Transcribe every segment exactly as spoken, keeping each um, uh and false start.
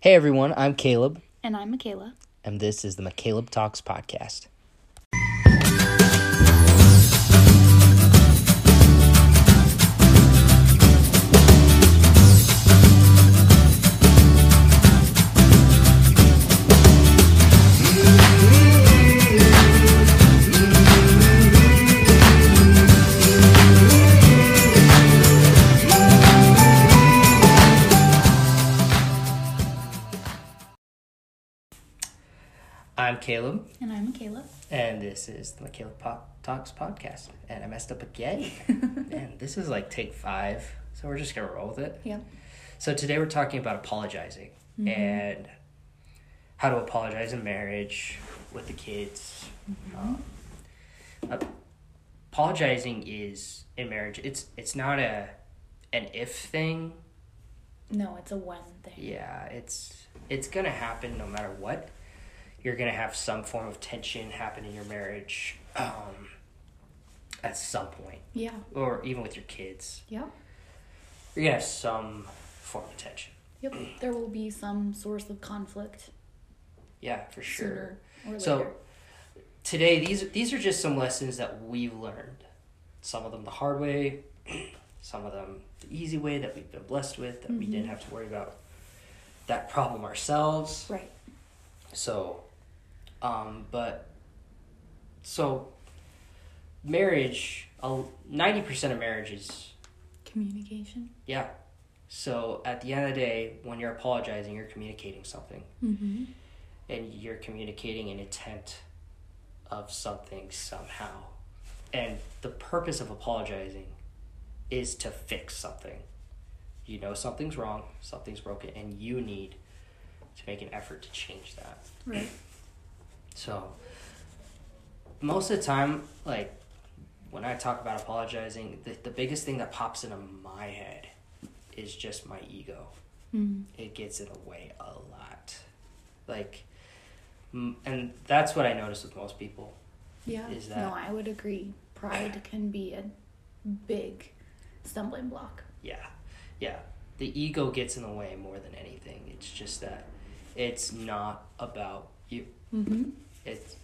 Hey everyone, I'm Caleb. And I'm Michaela. And this is the McCaleb Talks Podcast. I'm Caleb. And I'm Michaela. And this is the McCaleb po- Talks Podcast. And I messed up again. Man, this is like take five. So we're just going to roll with it. Yeah. So today we're talking about apologizing. Mm-hmm. And how to apologize in marriage, with the kids. Mm-hmm. Um, apologizing is, in marriage, it's it's not a an if thing. No, it's a when thing. Yeah, it's it's going to happen no matter what. You're going to have some form of tension happen in your marriage um, at some point. Yeah. Or even with your kids. Yeah. You're going to have some form of tension. Yep. There will be some source of conflict. Yeah, for sure. Sooner or later. So today, these, these are just some lessons that we've learned. Some of them the hard way. Some of them the easy way that we've been blessed with, that mm-hmm. we didn't have to worry about that problem ourselves. Right. So... Um, but, so, marriage, ninety percent of marriage is... communication? Yeah. So, at the end of the day, when you're apologizing, you're communicating something. Mm-hmm. And you're communicating an intent of something somehow. And the purpose of apologizing is to fix something. You know something's wrong, something's broken, and you need to make an effort to change that. Right. So, most of the time, like, when I talk about apologizing, the, the biggest thing that pops into my head is just my ego. Mm. It gets in the way a lot. Like, m- and that's what I notice with most people. Yeah. Is that, no, I would agree. Pride can be a big stumbling block. Yeah. Yeah. The ego gets in the way more than anything. It's just that it's not about you. Mm-hmm. It's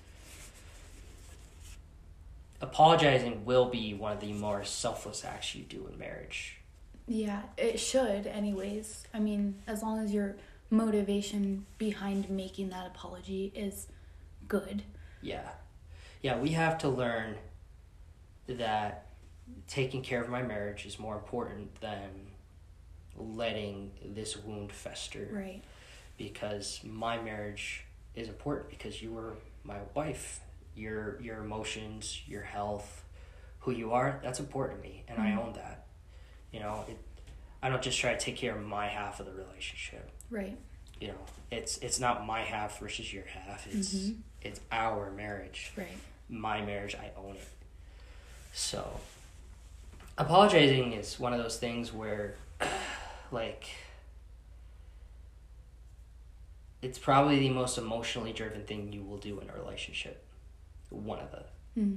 apologizing will be one of the more selfless acts you do in marriage. Yeah, it should anyways. I mean, as long as your motivation behind making that apology is good. Yeah. Yeah, we have to learn that taking care of my marriage is more important than letting this wound fester. Right. Because my marriage is important because you were my wife. Your your emotions, your health, who you are, that's important to me, and mm-hmm. I own that. You know, it, I don't just try to take care of my half of the relationship. Right. You know, it's it's not my half versus your half. It's mm-hmm. it's our marriage. Right. My marriage, I own it. So, apologizing is one of those things where, like... it's probably the most emotionally driven thing you will do in a relationship. One of the, mm.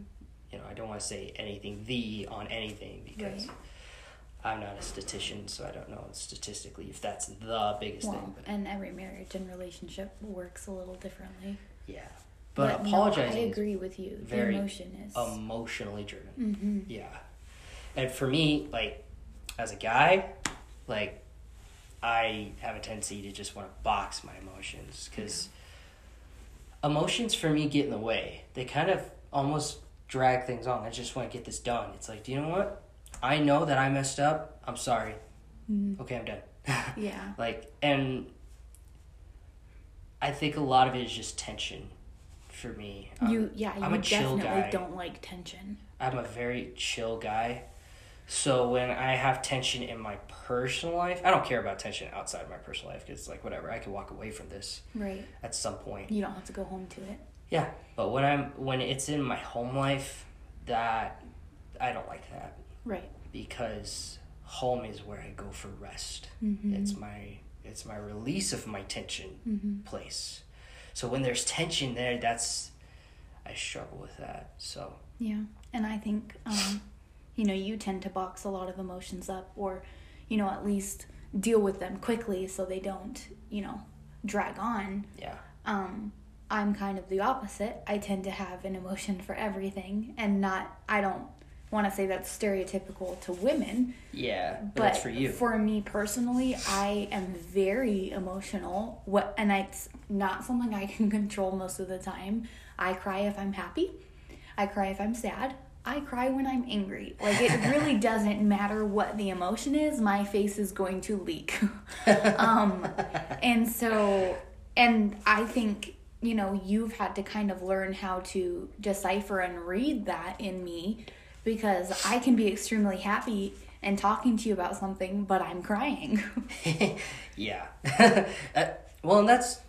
you know, I don't want to say anything the on anything because right. I'm not a statistician, so I don't know statistically if that's the biggest well, thing. But and every marriage and relationship works a little differently. Yeah, but, but apologizing. No, I agree with you. The emotion is emotionally driven. Mm-hmm. Yeah, and for me, like as a guy, like. I have a tendency to just want to box my emotions because yeah. emotions for me get in the way. They kind of almost drag things on. I just want to get this done. It's like, do you know what? I know that I messed up. I'm sorry. Mm. Okay, I'm done. Yeah. Like, and I think a lot of it is just tension for me. Um, you, yeah, I'm you a chill definitely guy. Don't like tension. I'm a very chill guy. So when I have tension in my personal life, I don't care about tension outside my personal life because it's like, whatever, I can walk away from this right. at some point. You don't have to go home to it. Yeah, but when I'm when it's in my home life, that I don't like that. Right. Because home is where I go for rest. Mm-hmm. It's my it's my release of my tension mm-hmm. place. So when there's tension there, that's I struggle with that. So yeah, and I think. Um, You know, you tend to box a lot of emotions up or, you know, at least deal with them quickly so they don't, you know, drag on. Yeah. Um, I'm kind of the opposite. I tend to have an emotion for everything, and not, I don't want to say that's stereotypical to women. Yeah, but, but that's for you. For me personally, I am very emotional, What and it's not something I can control most of the time. I cry if I'm happy. I cry if I'm sad. I cry when I'm angry. Like, it really doesn't matter what the emotion is. My face is going to leak. um, and so, and I think, you know, you've had to kind of learn how to decipher and read that in me, because I can be extremely happy and talking to you about something, but I'm crying. Yeah. uh, well, and that's,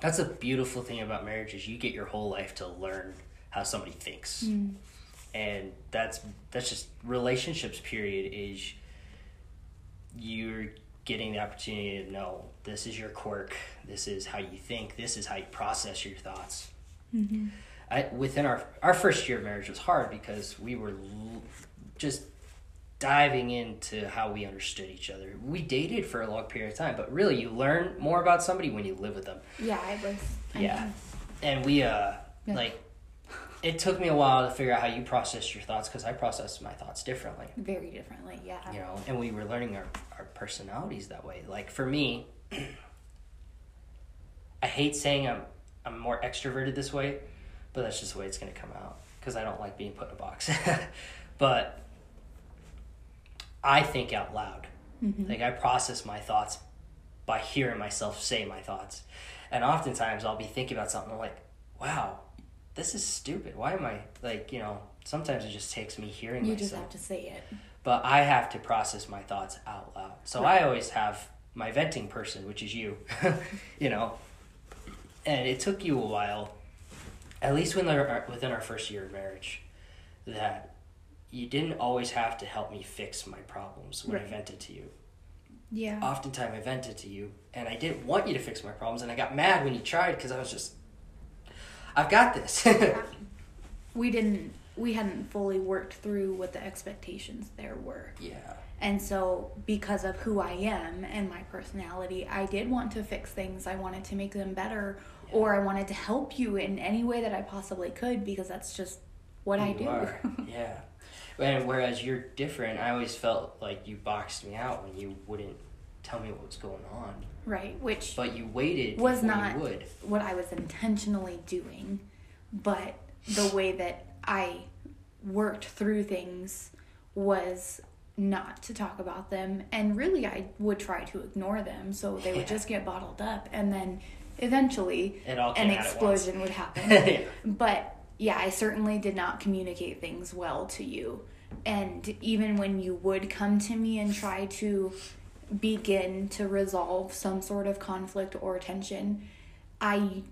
that's a beautiful thing about marriage, is you get your whole life to learn how somebody thinks. Mm. And that's that's just relationships, period, is you're getting the opportunity to know this is your quirk, this is how you think, this is how you process your thoughts. Mm-hmm. I, within our our first year of marriage was hard, because we were l- just diving into how we understood each other. We dated for a long period of time, but really you learn more about somebody when you live with them. Yeah, I was. I yeah. Know. And we, uh, yeah. like, it took me a while to figure out how you process your thoughts, because I process my thoughts differently. Very differently, yeah. You know, and we were learning our, our personalities that way. Like, for me, I hate saying I'm I'm more extroverted this way, but that's just the way it's going to come out, because I don't like being put in a box. But I think out loud. Mm-hmm. Like, I process my thoughts by hearing myself say my thoughts. And oftentimes I'll be thinking about something, I'm like, wow, this is stupid. Why am I, like, you know, sometimes it just takes me hearing you myself. You just have to say it. But I have to process my thoughts out loud. So right. I always have my venting person, which is you, you know. And it took you a while, at least within our, within our first year of marriage, that you didn't always have to help me fix my problems when right. I vented to you. Yeah. Oftentimes I vented to you, and I didn't want you to fix my problems, and I got mad when you tried, because I was just... I've got this. we didn't, we hadn't fully worked through what the expectations there were. Yeah. And so because of who I am and my personality, I did want to fix things. I wanted to make them better, yeah. or I wanted to help you in any way that I possibly could, because that's just what you I do. Are. Yeah. And whereas you're different, I always felt like you boxed me out when you wouldn't tell me what was going on. Right, which but you waited was not would. What I was intentionally doing, but the way that I worked through things was not to talk about them, and really I would try to ignore them, so they yeah. would just get bottled up, and then eventually it all an explosion would happen. yeah. But yeah, I certainly did not communicate things well to you, and even when you would come to me and try to begin to resolve some sort of conflict or tension, I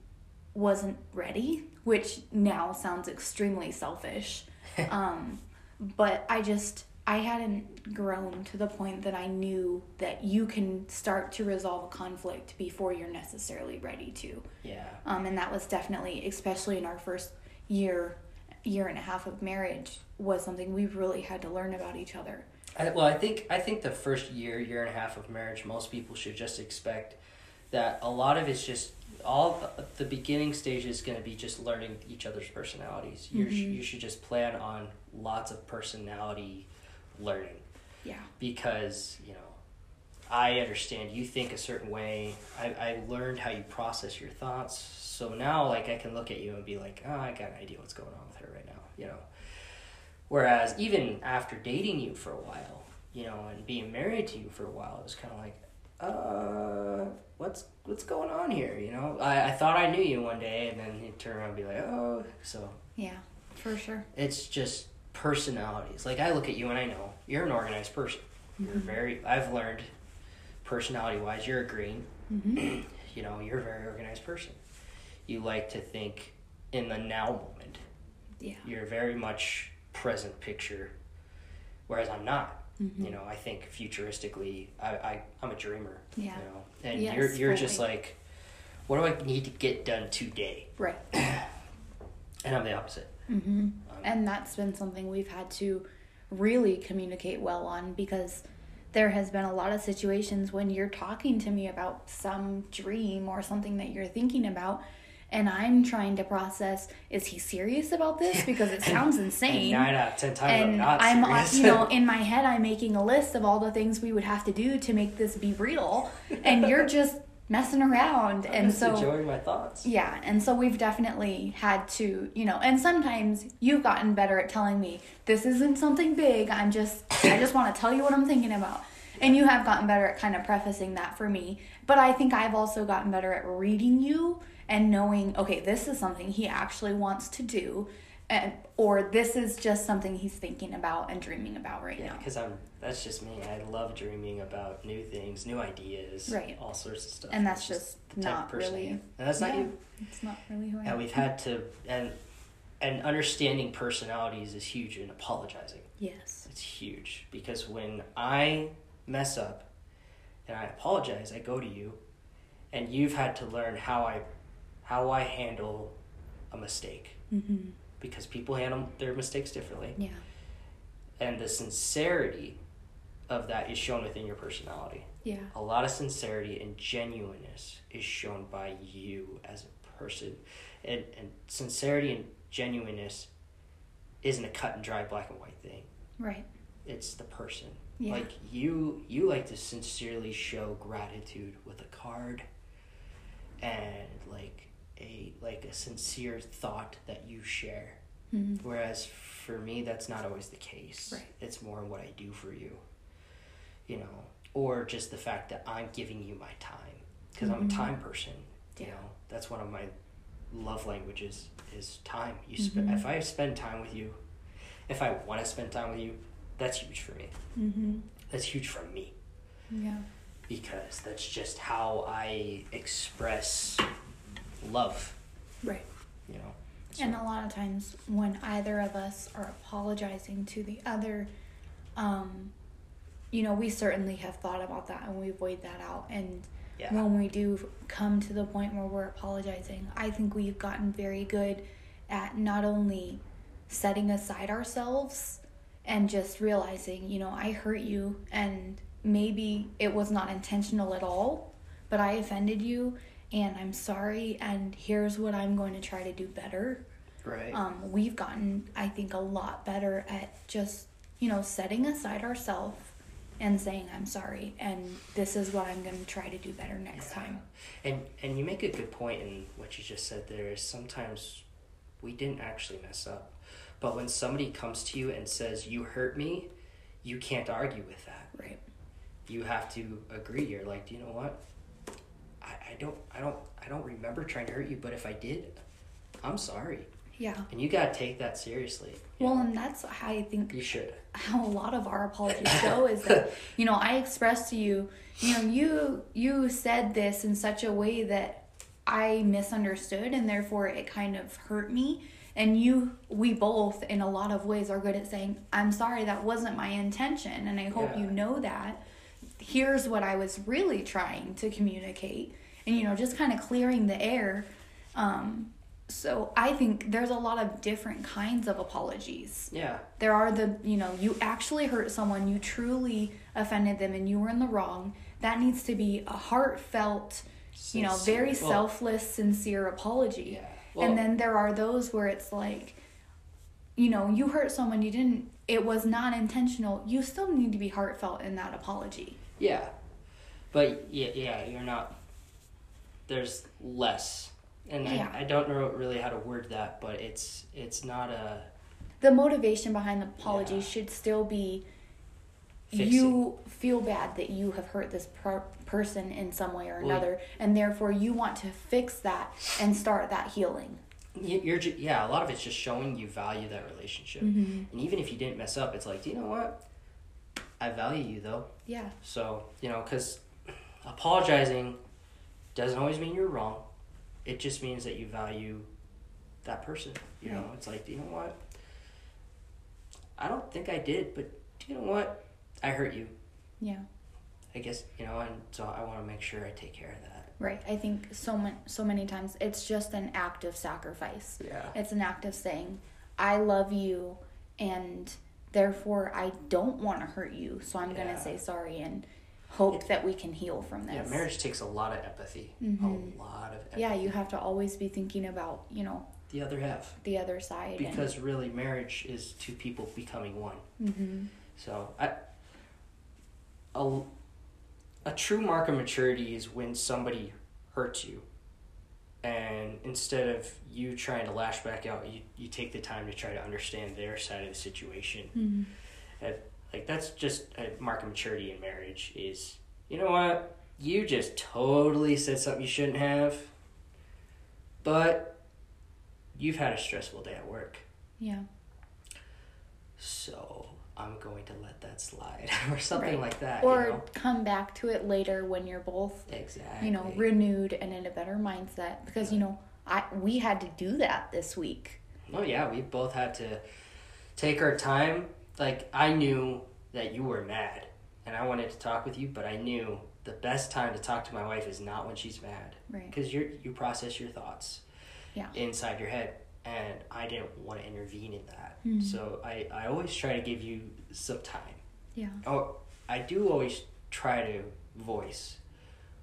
wasn't ready, which now sounds extremely selfish. um, but I just, I hadn't grown to the point that I knew that you can start to resolve a conflict before you're necessarily ready to. Yeah. Um, and that was definitely, especially in our first year, year and a half of marriage, was something we really had to learn about each other. I, well, I think I think the first year, year and a half of marriage, most people should just expect that a lot of it's just, all the beginning stage is going to be just learning each other's personalities. Mm-hmm. You you should just plan on lots of personality learning. Yeah. Because, you know, I understand you think a certain way. I, I learned how you process your thoughts. So now, like, I can look at you and be like, oh, I got an idea what's going on with her right now, you know. Whereas even after dating you for a while, you know, and being married to you for a while, it was kind of like, uh, what's what's going on here, you know? I, I thought I knew you one day, and then you'd turn around and be like, oh, so. Yeah, for sure. It's just personalities. Like, I look at you and I know you're an organized person. Mm-hmm. You're very, I've learned personality-wise, you're a green. Mm-hmm. You know, you're a very organized person. You like to think in the now moment. Yeah. You're very much... present picture, whereas I'm not. Mm-hmm. You know, I think futuristically. I, I I'm a dreamer. Yeah. You know, and yes, you're you're right. Just like, what do I need to get done today? Right. And I'm the opposite. Mm-hmm. Um, and that's been something we've had to really communicate well on, because there has been a lot of situations when you're talking to me about some dream or something that you're thinking about, and I'm trying to process, is he serious about this? Because it sounds insane. And nine out of ten times and I'm not I'm, serious. You know, in my head, I'm making a list of all the things we would have to do to make this be real. And you're just messing around. I'm and just so, enjoying my thoughts. Yeah. And so we've definitely had to, you know, and sometimes you've gotten better at telling me, this isn't something big. I'm just, I just want to tell you what I'm thinking about. And you have gotten better at kind of prefacing that for me. But I think I've also gotten better at reading you and knowing, okay, this is something he actually wants to do, and or this is just something he's thinking about and dreaming about right yeah, now. Because I'm that's just me. I love dreaming about new things, new ideas, right. all sorts of stuff. And that's, that's just, just the type not of really. And that's not yeah, you. It's not really who I am. And we've had to and and understanding personalities is huge in apologizing. Yes, it's huge because when I mess up and I apologize, I go to you, and you've had to learn how I how I handle a mistake mm-hmm. because people handle their mistakes differently. Yeah. And the sincerity of that is shown within your personality. Yeah. A lot of sincerity and genuineness is shown by you as a person. And, and sincerity and genuineness isn't a cut and dry black and white thing. Right. It's the person. Yeah. Like you, you like to sincerely show gratitude with a card and like, a like a sincere thought that you share mm-hmm. whereas for me that's not always the case right. It's more what I do for you you know or just the fact that I'm giving you my time because mm-hmm. I'm a time person yeah. you know that's one of my love languages is time you sp- mm-hmm. if I spend time with you if I want to spend time with you that's huge for me mm-hmm. that's huge for me yeah because that's just how I express love. Right. You know. So. And a lot of times when either of us are apologizing to the other, um, you know, we certainly have thought about that and we've weighed that out. And yeah. when we do come to the point where we're apologizing, I think we've gotten very good at not only setting aside ourselves and just realizing, you know, I hurt you and maybe it was not intentional at all, but I offended you. And I'm sorry, and here's what I'm going to try to do better. Right. Um, we've gotten, I think, a lot better at just, you know, setting aside ourselves and saying, I'm sorry, and this is what I'm going to try to do better next yeah. time. And and you make a good point in what you just said there is sometimes we didn't actually mess up. But when somebody comes to you and says, you hurt me, you can't argue with that. Right. You have to agree. You're like, you know what? I don't, I don't, I don't remember trying to hurt you, but if I did, I'm sorry. Yeah. And you gotta take that seriously. Well, know? And that's how I think you should. How a lot of our apologies go is that, you know, I expressed to you, you know, you you said this in such a way that I misunderstood, and therefore it kind of hurt me. And you, we both, in a lot of ways, are good at saying, "I'm sorry, that wasn't my intention," and I hope yeah. you know that. Here's what I was really trying to communicate. And, you know, just kind of clearing the air. Um, so I think there's a lot of different kinds of apologies. Yeah. There are the, you know, you actually hurt someone, you truly offended them, and you were in the wrong. That needs to be a heartfelt, sincere. You know, very well, selfless, sincere apology. Yeah. Well, and then there are those where it's like, you know, you hurt someone, you didn't, it was not intentional. You still need to be heartfelt in that apology. Yeah. But, yeah, yeah you're not... There's less, and yeah. I, I don't know really how to word that, but it's it's not a... The motivation behind the apology yeah. should still be fixing. You feel bad that you have hurt this per- person in some way or another, well, and therefore you want to fix that and start that healing. You're ju- Yeah, a lot of it's just showing you value that relationship. Mm-hmm. And even if you didn't mess up, it's like, do you know what? I value you, though. Yeah. So, you know, because apologizing... doesn't always mean you're wrong. It just means that you value that person. You right. know, it's like, you know what? I don't think I did, but you know what? I hurt you. Yeah. I guess, you know, and so I want to make sure I take care of that. Right. I think so, ma- so many times it's just an act of sacrifice. Yeah. It's an act of saying, I love you, and Therefore, I don't want to hurt you, so I'm yeah. going to say sorry and hope it, that we can heal from this. Yeah, marriage takes a lot of empathy. Mm-hmm. A lot of empathy. Yeah, you have to always be thinking about, you know, the other half. The other side. Because and, really, marriage is two people becoming one. Mm-hmm. So, I, a, a true mark of maturity is when somebody hurts you. And instead of you trying to lash back out, you, you take the time to try to understand their side of the situation. Mm-hmm. And, like, that's just a mark of maturity in marriage is, you know what, you just totally said something you shouldn't have, but you've had a stressful day at work. Yeah. So I'm going to let that slide or something right. like that. Or you know? Come back to it later when you're both, exactly. you know, renewed and in a better mindset. Because, you know, I we had to do that this week. Oh, yeah. We both had to take our time. Like, I knew that you were mad and I wanted to talk with you, but I knew the best time to talk to my wife is not when she's mad. Right. Because you're, you process your thoughts yeah. inside your head. And I didn't want to intervene in that. Mm-hmm. So I, I always try to give you some time. Yeah. Oh, I do always try to voice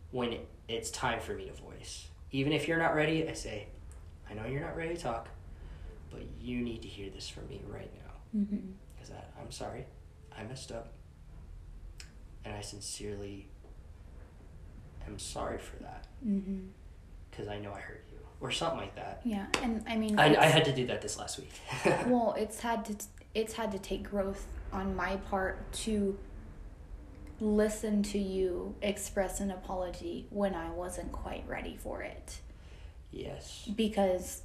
when it's time for me to voice. Even if you're not ready, I say, I know you're not ready to talk, but you need to hear this from me right now. Because mm-hmm. I'm sorry, I messed up. And I sincerely am sorry for that. Because mm-hmm. I know I hurt you. Or something like that. Yeah, and I mean... I, I had to do that this last week. Well, it's had to it's had to take growth on my part to listen to you express an apology when I wasn't quite ready for it. Yes. Because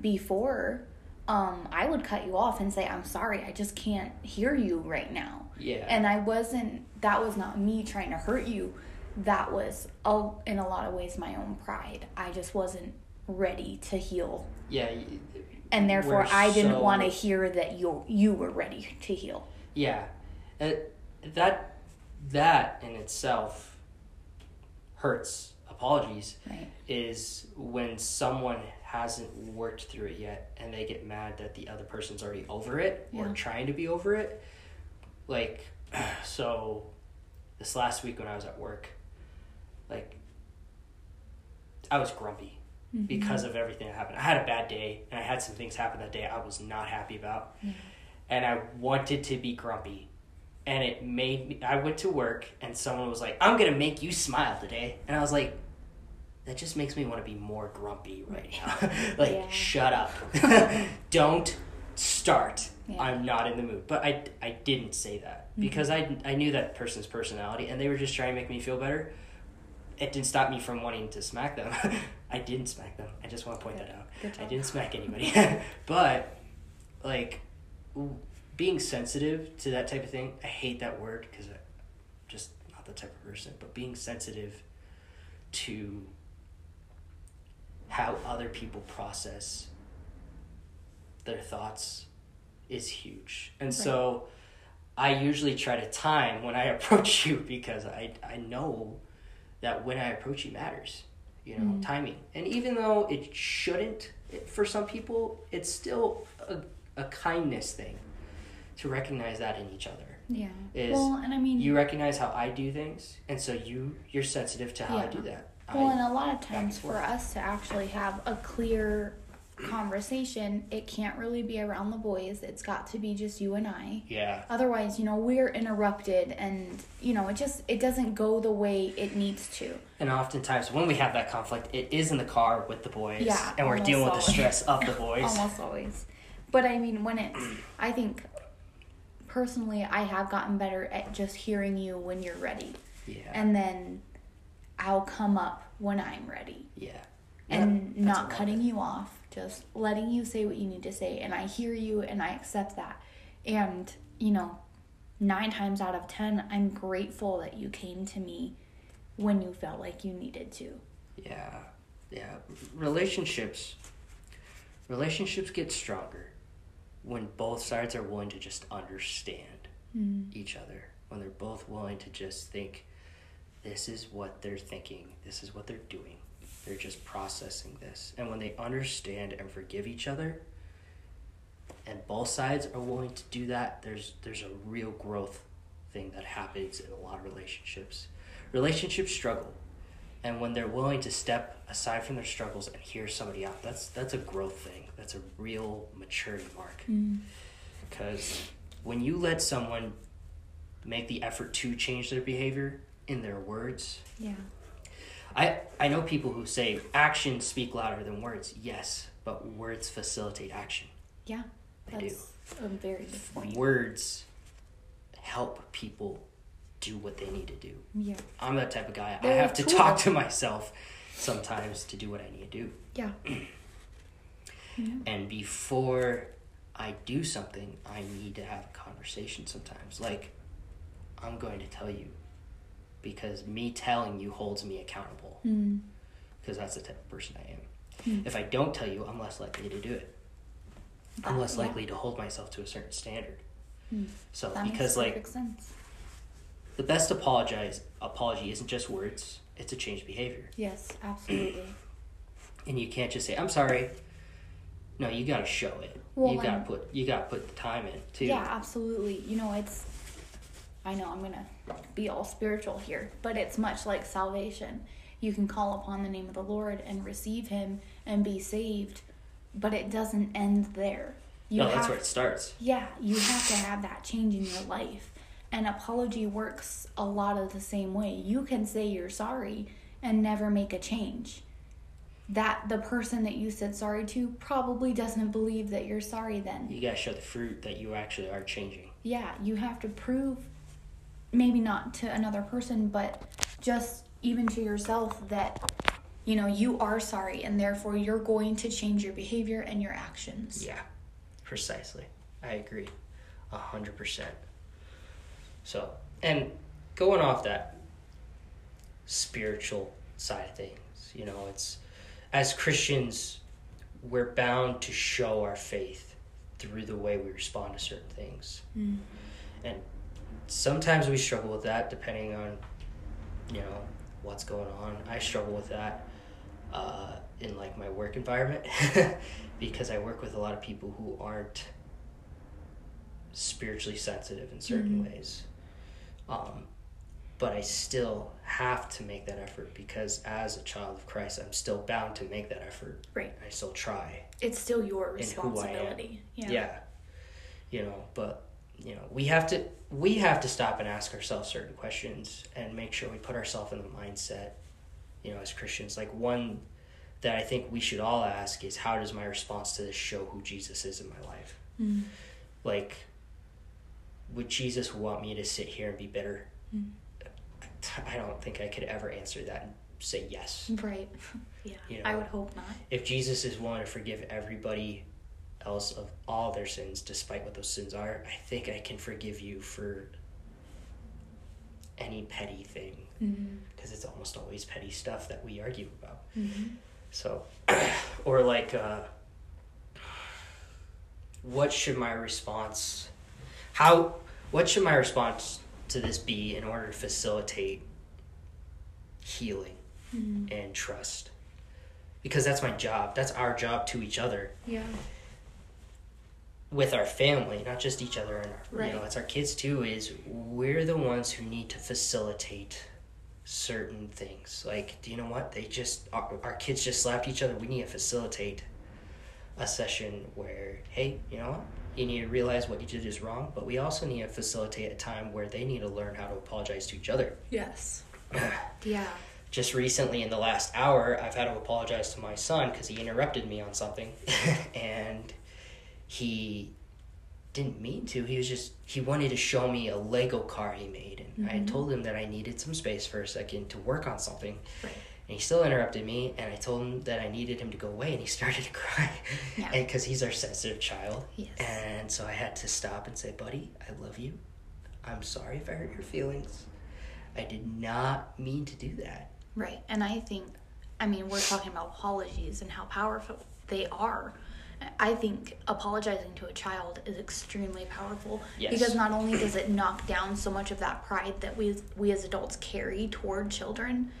before, um, I would cut you off and say, I'm sorry, I just can't hear you right now. Yeah. And I wasn't... That was not me trying to hurt you. That was, a, in a lot of ways, my own pride. I just wasn't ready to heal. Yeah. And therefore I didn't so, want to hear that you you were ready to heal. Yeah. Uh, that that in itself hurts. Apologies right. is when someone hasn't worked through it yet and they get mad that the other person's already over it yeah. or trying to be over it. Like so this last week when I was at work, like I was grumpy. Because of everything that happened. I had a bad day, and I had some things happen that day I was not happy about. Mm-hmm. And I wanted to be grumpy. And it made me... I went to work, and someone was like, I'm going to make you smile today. And I was like, that just makes me want to be more grumpy right now. Like, yeah. Shut up. Don't start. Yeah. I'm not in the mood. But I, I didn't say that. Mm-hmm. Because I, I knew that person's personality, and they were just trying to make me feel better. It didn't stop me from wanting to smack them. I didn't smack them. I just want to point Good. that out. I didn't smack anybody. But, like, being sensitive to that type of thing, I hate that word because I'm just not the type of person, but being sensitive to how other people process their thoughts is huge. And right. so I usually try to time when I approach you because I, I know that when I approach you matters. You know, mm-hmm. timing. And even though it shouldn't, it, for some people, it's still a, a kindness thing to recognize that in each other. Yeah. Is well, and I mean... You recognize how I do things, and so you, you're sensitive to how yeah. I do that. Well, I, and a lot of times for us to actually have a clear conversation, it can't really be around the boys. It's got to be just you and I. Yeah. Otherwise, you know, we're interrupted, and, you know, it just, it doesn't go the way it needs to. And oftentimes, when we have that conflict, it is in the car with the boys. Yeah, and we're dealing always. with the stress of the boys. Almost always. But, I mean, when it's... I think, personally, I have gotten better at just hearing you when you're ready. Yeah. And then I'll come up when I'm ready. Yeah. And yep, not cutting you off, just letting you say what you need to say. And I hear you, and I accept that. And, you know, nine times out of ten, I'm grateful that you came to me when you felt like you needed to. Yeah. Yeah. Relationships. Relationships get stronger when both sides are willing to just understand mm-hmm. each other. When they're both willing to just think, this is what they're thinking. This is what they're doing. They're just processing this. And when they understand and forgive each other, and both sides are willing to do that, there's there's a real growth thing that happens in a lot of relationships. Relationships struggle, and when they're willing to step aside from their struggles and hear somebody out, that's that's a growth thing. That's a real maturity mark. Mm. Because when you let someone make the effort to change their behavior in their words, yeah, I I know people who say actions speak louder than words. Yes, but words facilitate action. Yeah, they that's do. A very good point. Words help people do what they need to do. Yeah, I'm that type of guy. They're I have to cool. talk to myself sometimes to do what I need to do. Yeah. Yeah. And before I do something, I need to have a conversation sometimes. Like, I'm going to tell you, because me telling you holds me accountable, because mm. that's the type of person I am. Mm. If I don't tell you, I'm less likely to do it. I'm less yeah. likely to hold myself to a certain standard. Mm. So that because makes perfect like sense. The best apologize apology isn't just words; it's a change behavior. Yes, absolutely. And you can't just say, "I'm sorry." No, you gotta show it. Well, you gotta I'm, put you gotta put the time in too. Yeah, absolutely. You know, it's. I know I'm gonna be all spiritual here, but it's much like salvation. You can call upon the name of the Lord and receive Him and be saved, but it doesn't end there. You no, have, that's where it starts. Yeah, you have to have that change in your life. And apology works a lot of the same way. You can say you're sorry and never make a change. That the person that you said sorry to probably doesn't believe that you're sorry then. You gotta show the fruit that you actually are changing. Yeah, you have to prove, maybe not to another person, but just even to yourself, that you know you are sorry, and therefore you're going to change your behavior and your actions. Yeah, precisely. I agree a hundred percent. So, and going off that spiritual side of things, you know, it's as Christians, we're bound to show our faith through the way we respond to certain things. Mm. And sometimes we struggle with that, depending on, you know, what's going on. I struggle with that uh, in, like, my work environment because I work with a lot of people who aren't spiritually sensitive in certain mm-hmm. ways. Um, but I still have to make that effort, because as a child of Christ, I'm still bound to make that effort. Right. I still try. It's still your responsibility. Yeah. Yeah. You know, but, you know, we have to we have to stop and ask ourselves certain questions and make sure we put ourselves in the mindset, you know, as Christians. Like, one that I think we should all ask is, how does my response to this show who Jesus is in my life? Mm. Like, would Jesus want me to sit here and be bitter? Mm. I don't think I could ever answer that and say yes. Right. Yeah. You know, I would hope not. If Jesus is willing to forgive everybody else of all their sins, despite what those sins are, I think I can forgive you for any petty thing. Because mm-hmm. it's almost always petty stuff that we argue about. Mm-hmm. So, or like, uh, what should my response... How, what should my response to this be in order to facilitate healing mm-hmm. and trust? Because that's my job. That's our job to each other. Yeah. With our family, not just each other, and our, right. you know, it's our kids too. Is we're the ones who need to facilitate certain things. Like, do you know what? They just our, our kids just slapped each other. We need to facilitate a session where, hey, you know what? You need to realize what you did is wrong, but we also need to facilitate a time where they need to learn how to apologize to each other. Yes. Yeah. Just recently, in the last hour, I've had to apologize to my son because he interrupted me on something. And he didn't mean to. He was just, he wanted to show me a Lego car he made. And mm-hmm. I told him that I needed some space for a second to work on something. Right. And he still interrupted me, and I told him that I needed him to go away, and he started to cry. Yeah. And because he's our sensitive child. Yes. And so I had to stop and say, buddy, I love you. I'm sorry if I hurt your feelings. I did not mean to do that. Right. And I think, I mean, we're talking about apologies and how powerful they are. I think apologizing to a child is extremely powerful. Yes. Because not only does it knock down so much of that pride that we we as adults carry toward children,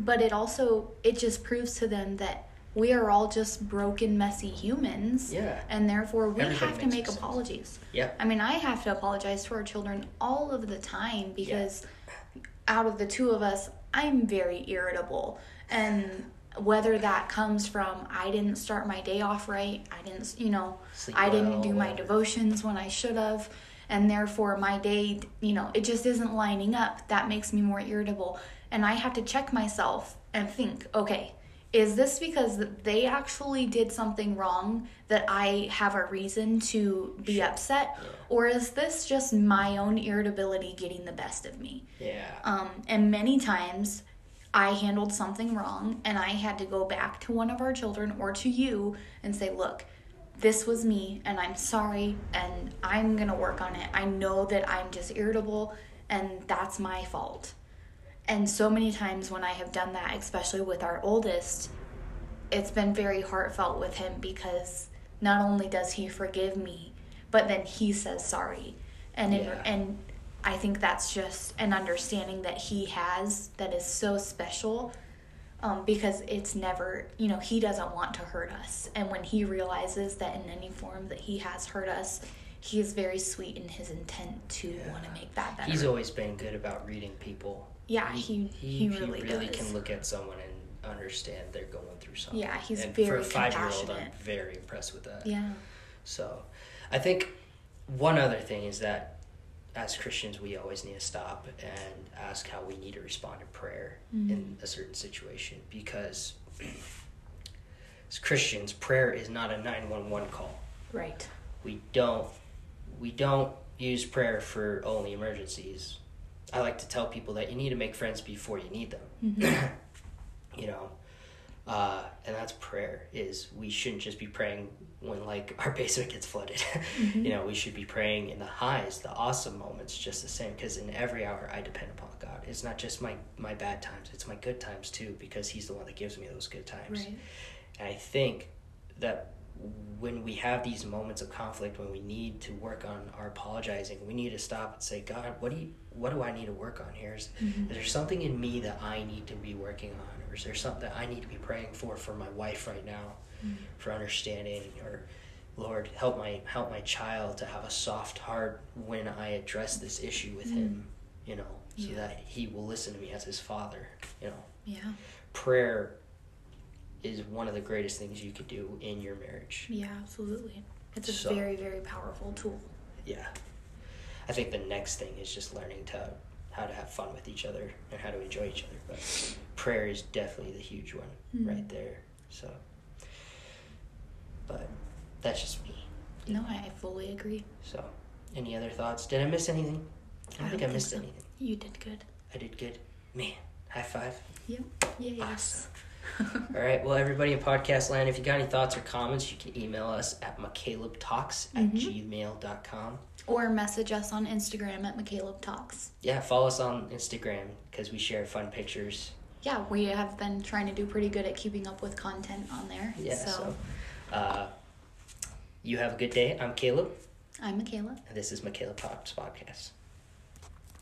but it also, it just proves to them that we are all just broken, messy humans. Yeah. And therefore, we Everything have to make apologies. Sense. Yeah. I mean, I have to apologize to our children all of the time because yeah. out of the two of us, I'm very irritable. And whether that comes from I didn't start my day off right, I didn't, you know, Sleep I didn't well, do my devotions when I should have, and therefore my day, you know, it just isn't lining up. That makes me more irritable. And I have to check myself and think, okay, is this because they actually did something wrong that I have a reason to be sure. upset? Yeah. Or is this just my own irritability getting the best of me? Yeah. Um, and many times I handled something wrong and I had to go back to one of our children or to you and say, look, this was me and I'm sorry and I'm going to work on it. I know that I'm just irritable and that's my fault. And so many times when I have done that, especially with our oldest, it's been very heartfelt with him because not only does he forgive me, but then he says sorry. And yeah. it, and I think that's just an understanding that he has that is so special um, because it's never, you know, he doesn't want to hurt us. And when he realizes that in any form that he has hurt us, he is very sweet in his intent to yeah. want to make that better. He's always been good about reading people. Yeah, he he, he really, he really does. Can look at someone and understand they're going through something. Yeah, he's and very compassionate. For a five-year-old, I'm very impressed with that. Yeah. So I think one other thing is that as Christians, we always need to stop and ask how we need to respond to prayer mm-hmm. in a certain situation. Because as Christians, prayer is not a nine one one call. Right. We don't we don't use prayer for only emergencies. I like to tell people that you need to make friends before you need them. Mm-hmm. you know, uh, and that's prayer. Is we shouldn't just be praying when like our basement gets flooded. mm-hmm. You know, we should be praying in the highs, the awesome moments, just the same. Because in every hour, I depend upon God. It's not just my my bad times; it's my good times too. Because He's the one that gives me those good times. Right. And I think that when we have these moments of conflict, when we need to work on our apologizing, we need to stop and say, God, what do you, what do I need to work on here? Is, mm-hmm. is there something in me that I need to be working on? Or is there something that I need to be praying for, for my wife right now, mm-hmm. for understanding? Or Lord, help my, help my child to have a soft heart when I address this issue with mm-hmm. him, you know, so yeah. that he will listen to me as his father, you know? Yeah. Prayer is one of the greatest things you could do in your marriage. Yeah, absolutely. It's a so, very, very powerful tool. Yeah. I think the next thing is just learning to how to have fun with each other and how to enjoy each other. But prayer is definitely the huge one mm-hmm. right there. So, but that's just me. No, I, I fully agree. So, any other thoughts? Did I miss anything? I don't I think I think missed so. anything. You did good. I did good. Man, high five. Yep. Yes. Awesome. All right, well, everybody in podcast land, if you got any thoughts or comments, you can email us at McCaleb Talks mm-hmm. at gmail dot com. Or message us on Instagram at McCaleb Talks. Yeah, follow us on Instagram because we share fun pictures. Yeah, we have been trying to do pretty good at keeping up with content on there. Yeah, so, so uh, you have a good day. I'm Caleb. I'm Michaela. And this is McCaleb Talks Podcast.